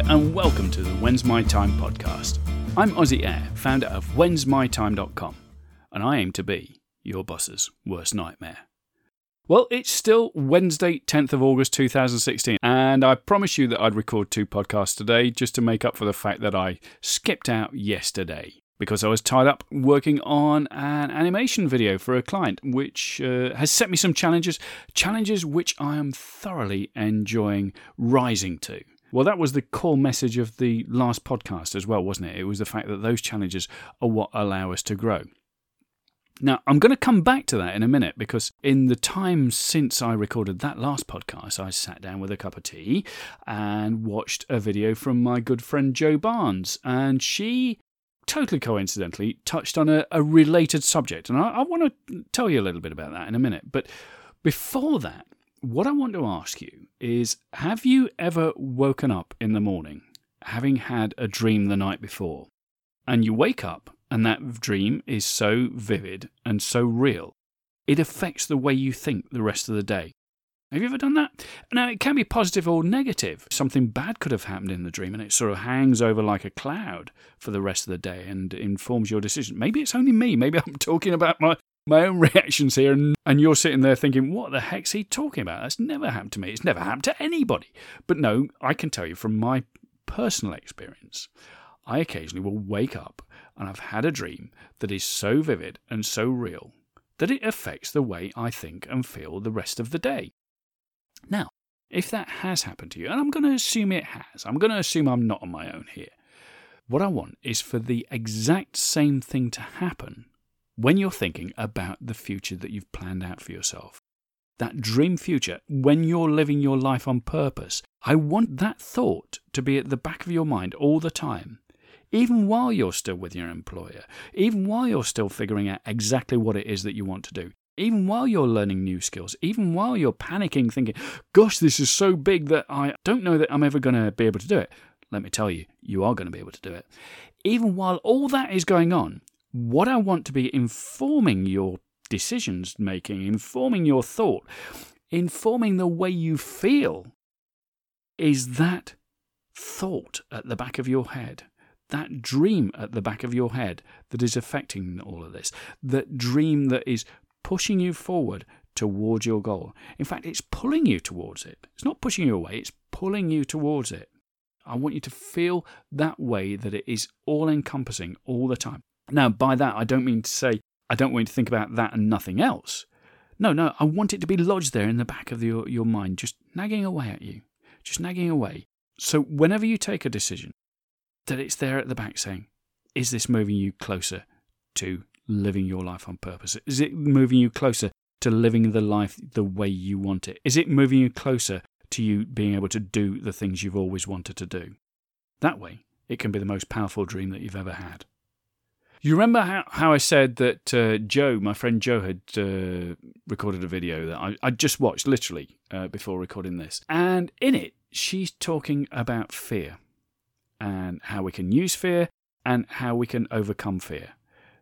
Ayer, and welcome to the When's My Time podcast. I'm Ozzy Ayer, founder of whensmytime.com, and I aim to be your boss's worst nightmare. Well, it's still Wednesday, 10th of August 2016, and I promised you that I'd record two podcasts today just to make up for the fact that I skipped out yesterday because I was tied up working on an animation video for a client, which has set me some challenges which I am thoroughly enjoying rising to. Well, that was the core message of the last podcast as well, wasn't it? It was the fact that those challenges are what allow us to grow. Now, I'm going to come back to that in a minute because in the time since I recorded that last podcast, I sat down with a cup of tea and watched a video from my good friend Jo Barnes, and she totally coincidentally touched on a related subject, and I want to tell you a little bit about that in a minute. But before that, what I want to ask you is, have you ever woken up in the morning having had a dream the night before, and you wake up and that dream is so vivid and so real, it affects the way you think the rest of the day? Have you ever done that? Now, it can be positive or negative. Something bad could have happened in the dream, and it sort of hangs over like a cloud for the rest of the day and informs your decision. Maybe it's only me. Maybe I'm talking about my own reactions here, and you're sitting there thinking, what the heck's he talking about? That's never happened to me. It's never happened to anybody. But no, I can tell you from my personal experience, I occasionally will wake up and I've had a dream that is so vivid and so real that it affects the way I think and feel the rest of the day. Now, if that has happened to you, and I'm going to assume it has, I'm going to assume I'm not on my own here, what I want is for the exact same thing to happen when you're thinking about the future that you've planned out for yourself. That dream future, when you're living your life on purpose, I want that thought to be at the back of your mind all the time, even while you're still with your employer, even while you're still figuring out exactly what it is that you want to do, even while you're learning new skills, even while you're panicking, thinking, gosh, this is so big that I don't know that I'm ever going to be able to do it. Let me tell you, you are going to be able to do it. Even while all that is going on, what I want to be informing your decisions making, informing your thought, informing the way you feel, is that thought at the back of your head, that dream at the back of your head that is affecting all of this, that dream that is pushing you forward towards your goal. In fact, it's pulling you towards it. It's not pushing you away, it's pulling you towards it. I want you to feel that way, that it is all-encompassing all the time. Now, by that, I don't mean to say I don't want you to think about that and nothing else. No, I want it to be lodged there in the back of your mind, just nagging away at you, just nagging away. So whenever you take a decision, that it's there at the back saying, is this moving you closer to living your life on purpose? Is it moving you closer to living the life the way you want it? Is it moving you closer to you being able to do the things you've always wanted to do? That way, it can be the most powerful dream that you've ever had. You remember how I said that my friend Jo, had recorded a video that I just watched literally before recording this. And in it, she's talking about fear and how we can use fear and how we can overcome fear.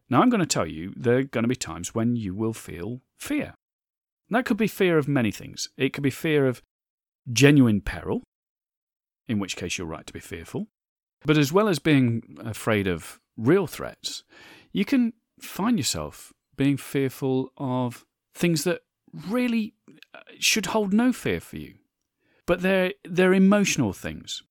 Now, I'm going to tell you there are going to be times when you will feel fear. That could be fear of many things. It could be fear of genuine peril, in which case you're right to be fearful. But as well as being afraid of real threats, you can find yourself being fearful of things that really should hold no fear for you. But they're emotional things.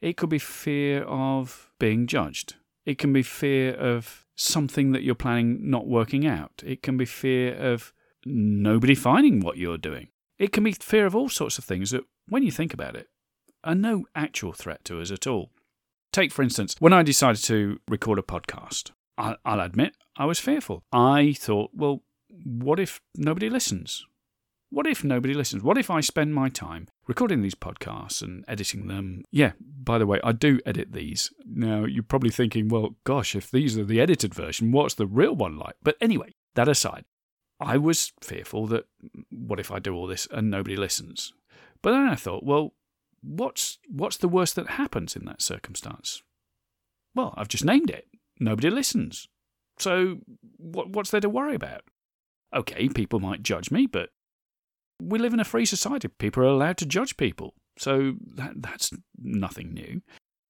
It could be fear of being judged. It can be fear of something that you're planning not working out. It can be fear of nobody finding what you're doing. It can be fear of all sorts of things that, when you think about it, are no actual threat to us at all. Take, for instance, when I decided to record a podcast, I'll admit I was fearful. I thought, well, what if nobody listens? What if nobody listens? What if I spend my time recording these podcasts and editing them? Yeah, by the way, I do edit these. Now, you're probably thinking, well, gosh, if these are the edited version, what's the real one like? But anyway, that aside, I was fearful that what if I do all this and nobody listens? But then I thought, well, what's the worst that happens in that circumstance? Well, I've just named it. Nobody listens. So what's there to worry about? Okay, people might judge me, but we live in a free society. People are allowed to judge people. So that's nothing new.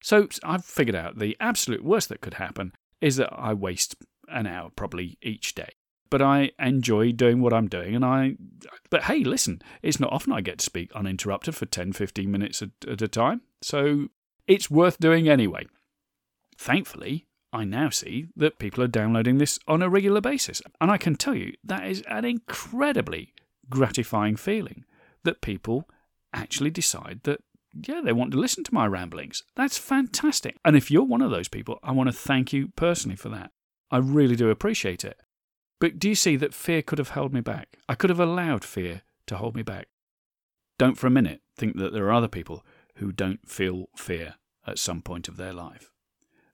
So I've figured out the absolute worst that could happen is that I waste an hour probably each day. But I enjoy doing what I'm doing, and but hey, listen, it's not often I get to speak uninterrupted for 10, 15 minutes at a time, so it's worth doing anyway. Thankfully, I now see that people are downloading this on a regular basis, and I can tell you that is an incredibly gratifying feeling, that people actually decide that, yeah, they want to listen to my ramblings. That's fantastic. And if you're one of those people, I want to thank you personally for that. I really do appreciate it. But do you see that fear could have held me back? I could have allowed fear to hold me back. Don't for a minute think that there are other people who don't feel fear at some point of their life.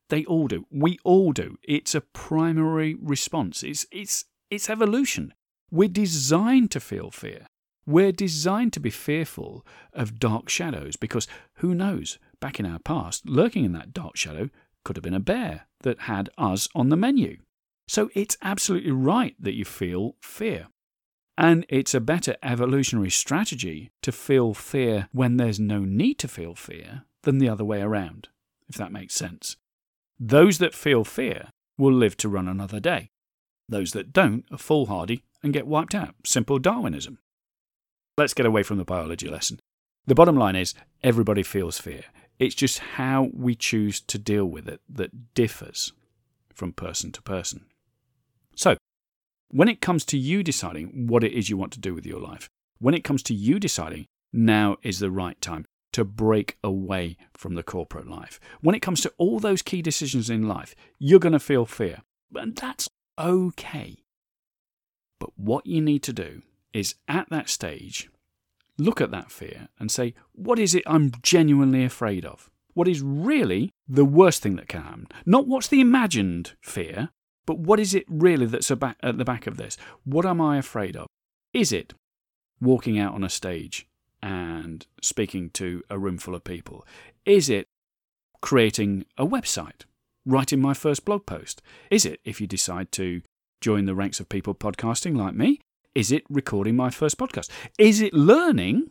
They all do. We all do. It's a primary response. It's evolution. We're designed to feel fear. We're designed to be fearful of dark shadows because who knows, back in our past, lurking in that dark shadow could have been a bear that had us on the menu. So it's absolutely right that you feel fear. And it's a better evolutionary strategy to feel fear when there's no need to feel fear than the other way around, if that makes sense. Those that feel fear will live to run another day. Those that don't are foolhardy and get wiped out. Simple Darwinism. Let's get away from the biology lesson. The bottom line is everybody feels fear. It's just how we choose to deal with it that differs from person to person. So, when it comes to you deciding what it is you want to do with your life, when it comes to you deciding now is the right time to break away from the corporate life, when it comes to all those key decisions in life, you're going to feel fear. And that's okay. But what you need to do is at that stage, look at that fear and say, what is it I'm genuinely afraid of? What is really the worst thing that can happen? Not what's the imagined fear, but what is it really that's at the back of this? What am I afraid of? Is it walking out on a stage and speaking to a room full of people? Is it creating a website, writing my first blog post? Is it, if you decide to join the ranks of people podcasting like me, is it recording my first podcast? Is it learning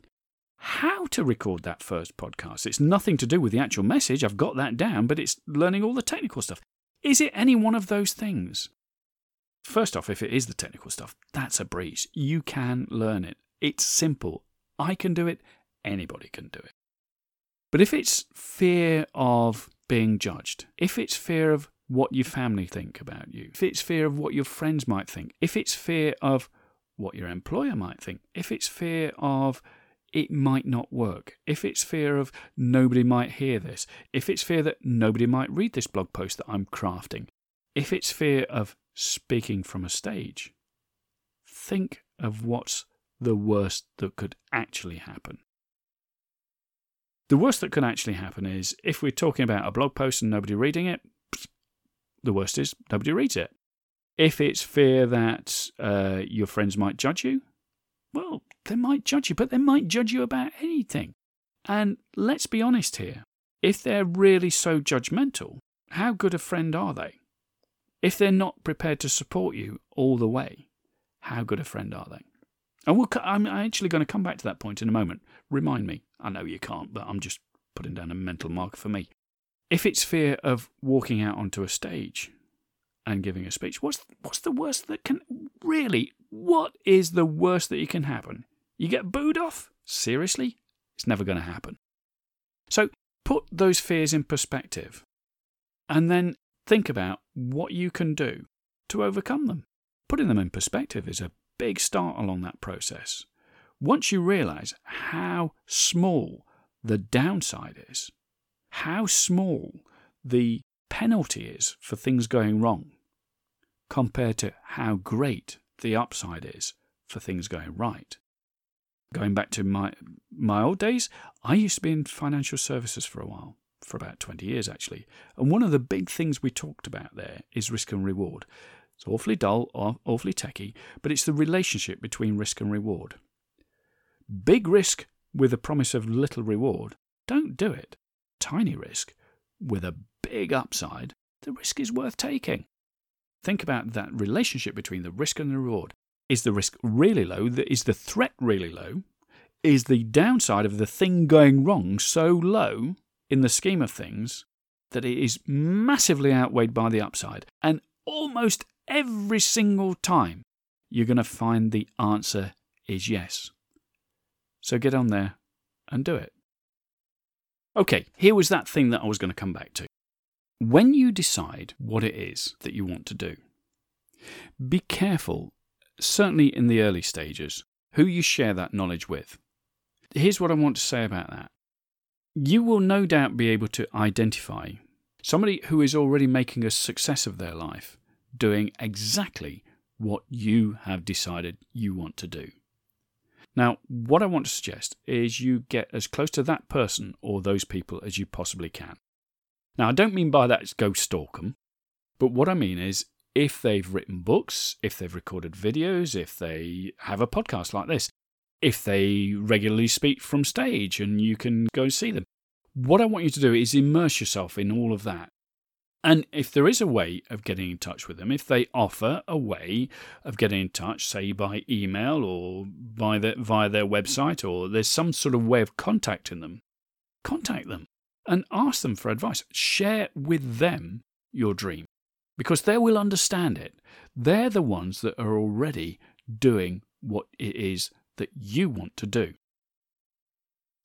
how to record that first podcast? It's nothing to do with the actual message. I've got that down, but it's learning all the technical stuff. Is it any one of those things? First off, if it is the technical stuff, that's a breeze. You can learn it. It's simple. I can do it. Anybody can do it. But if it's fear of being judged, if it's fear of what your family think about you, if it's fear of what your friends might think, if it's fear of what your employer might think, if it's fear of it might not work, if it's fear of nobody might hear this, if it's fear that nobody might read this blog post that I'm crafting, if it's fear of speaking from a stage, think of what's the worst that could actually happen. The worst that could actually happen is if we're talking about a blog post and nobody reading it, the worst is nobody reads it. If it's fear that your friends might judge you, well, they might judge you, but they might judge you about anything. And let's be honest here. If they're really so judgmental, how good a friend are they? If they're not prepared to support you all the way, how good a friend are they? And I'm actually going to come back to that point in a moment. Remind me. I know you can't, but I'm just putting down a mental marker for me. If it's fear of walking out onto a stage and giving a speech, what's the worst that can really... What is the worst that you can happen? You get booed off? Seriously? It's never going to happen. So put those fears in perspective and then think about what you can do to overcome them. Putting them in perspective is a big start along that process. Once you realise how small the downside is, how small the penalty is for things going wrong compared to how great the upside is for things going right. Going back to my old days, I used to be in financial services for a while, for about 20 years actually, and one of the big things we talked about there is risk and reward. It's awfully dull, awfully techie, but it's the relationship between risk and reward. Big risk with a promise of little reward, don't do it. Tiny risk with a big upside, the risk is worth taking. Think about that relationship between the risk and the reward. Is the risk really low? Is the threat really low? Is the downside of the thing going wrong so low in the scheme of things that it is massively outweighed by the upside. And almost every single time, you're going to find the answer is yes. So get on there and do it. Okay, here was that thing that I was going to come back to. When you decide what it is that you want to do, be careful, certainly in the early stages, who you share that knowledge with. Here's what I want to say about that. You will no doubt be able to identify somebody who is already making a success of their life, doing exactly what you have decided you want to do. Now, what I want to suggest is you get as close to that person or those people as you possibly can. Now, I don't mean by that go stalk them, but what I mean is if they've written books, if they've recorded videos, if they have a podcast like this, if they regularly speak from stage and you can go see them. What I want you to do is immerse yourself in all of that. And if there is a way of getting in touch with them, if they offer a way of getting in touch, say by email or via their website, or there's some sort of way of contacting them, contact them and ask them for advice. Share with them your dream because they will understand it. They're the ones that are already doing what it is that you want to do.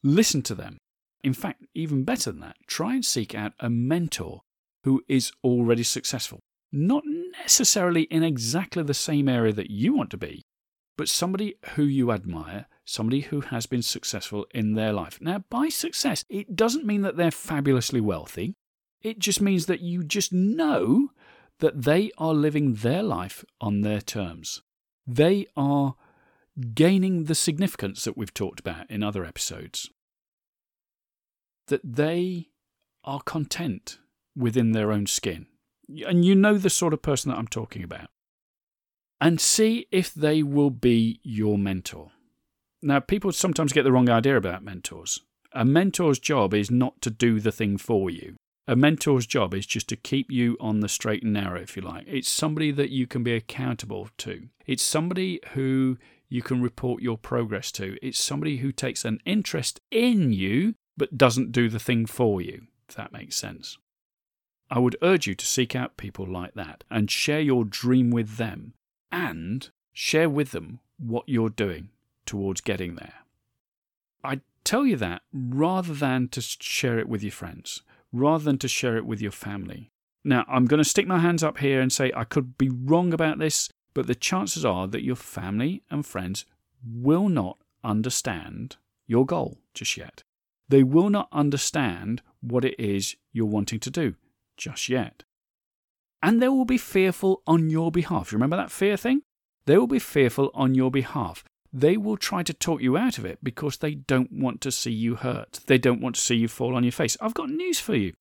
Listen to them. In fact, even better than that, try and seek out a mentor who is already successful. Not necessarily in exactly the same area that you want to be, but somebody who you admire, somebody who has been successful in their life. Now, by success, it doesn't mean that they're fabulously wealthy. It just means that you just know that they are living their life on their terms. They are gaining the significance that we've talked about in other episodes. That they are content within their own skin. And you know the sort of person that I'm talking about. And see if they will be your mentor. Now, people sometimes get the wrong idea about mentors. A mentor's job is not to do the thing for you. A mentor's job is just to keep you on the straight and narrow, if you like. It's somebody that you can be accountable to. It's somebody who you can report your progress to. It's somebody who takes an interest in you, but doesn't do the thing for you, if that makes sense. I would urge you to seek out people like that and share your dream with them and share with them what you're doing towards getting there. I tell you that rather than to share it with your friends, rather than to share it with your family. Now, I'm going to stick my hands up here and say I could be wrong about this, but the chances are that your family and friends will not understand your goal just yet. They will not understand what it is you're wanting to do just yet. And they will be fearful on your behalf. You remember that fear thing? They will be fearful on your behalf. They will try to talk you out of it because they don't want to see you hurt. They don't want to see you fall on your face. I've got news for you.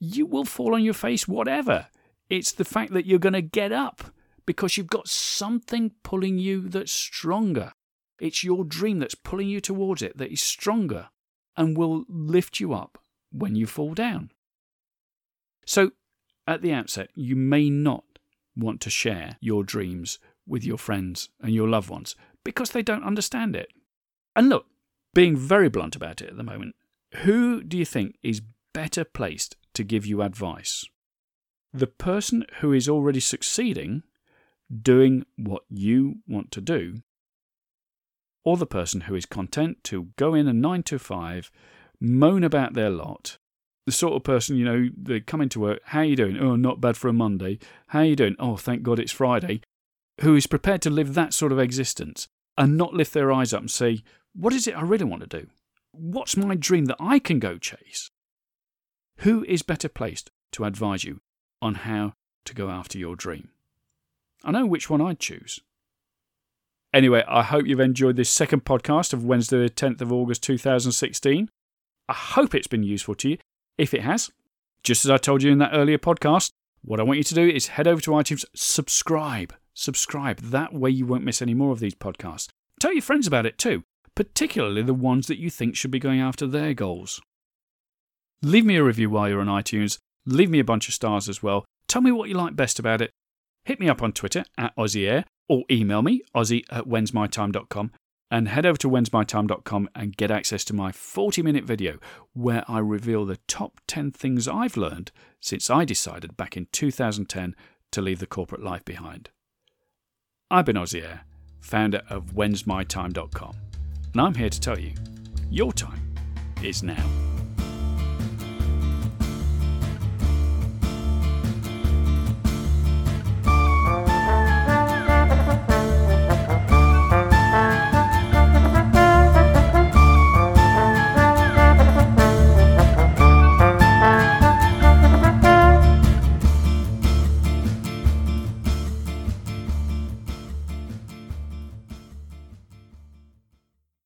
You will fall on your face, whatever. It's the fact that you're going to get up because you've got something pulling you that's stronger. It's your dream that's pulling you towards it that is stronger and will lift you up when you fall down. So, at the outset, you may not want to share your dreams with your friends and your loved ones because they don't understand it. And look, being very blunt about it at the moment, who do you think is better placed to give you advice? The person who is already succeeding, doing what you want to do, or the person who is content to go in a 9 to 5, moan about their lot. The sort of person, you know, they come into work, how are you doing? Oh, not bad for a Monday. How are you doing? Oh, thank God it's Friday. Who is prepared to live that sort of existence and not lift their eyes up and say, what is it I really want to do? What's my dream that I can go chase? Who is better placed to advise you on how to go after your dream? I know which one I'd choose. Anyway, I hope you've enjoyed this second podcast of Wednesday the 10th of August 2016. I hope it's been useful to you. If it has, just as I told you in that earlier podcast, what I want you to do is head over to iTunes, subscribe. That way you won't miss any more of these podcasts. Tell your friends about it too, particularly the ones that you think should be going after their goals. Leave me a review while you're on iTunes. Leave me a bunch of stars as well. Tell me what you like best about it. Hit me up on Twitter @OzzyAyer or email me, ozzy@whensmytime.com. and head over to whensmytime.com and get access to my 40-minute video where I reveal the top 10 things I've learned since I decided back in 2010 to leave the corporate life behind. I've been Ozzy Ayer, founder of whensmytime.com, and I'm here to tell you, your time is now.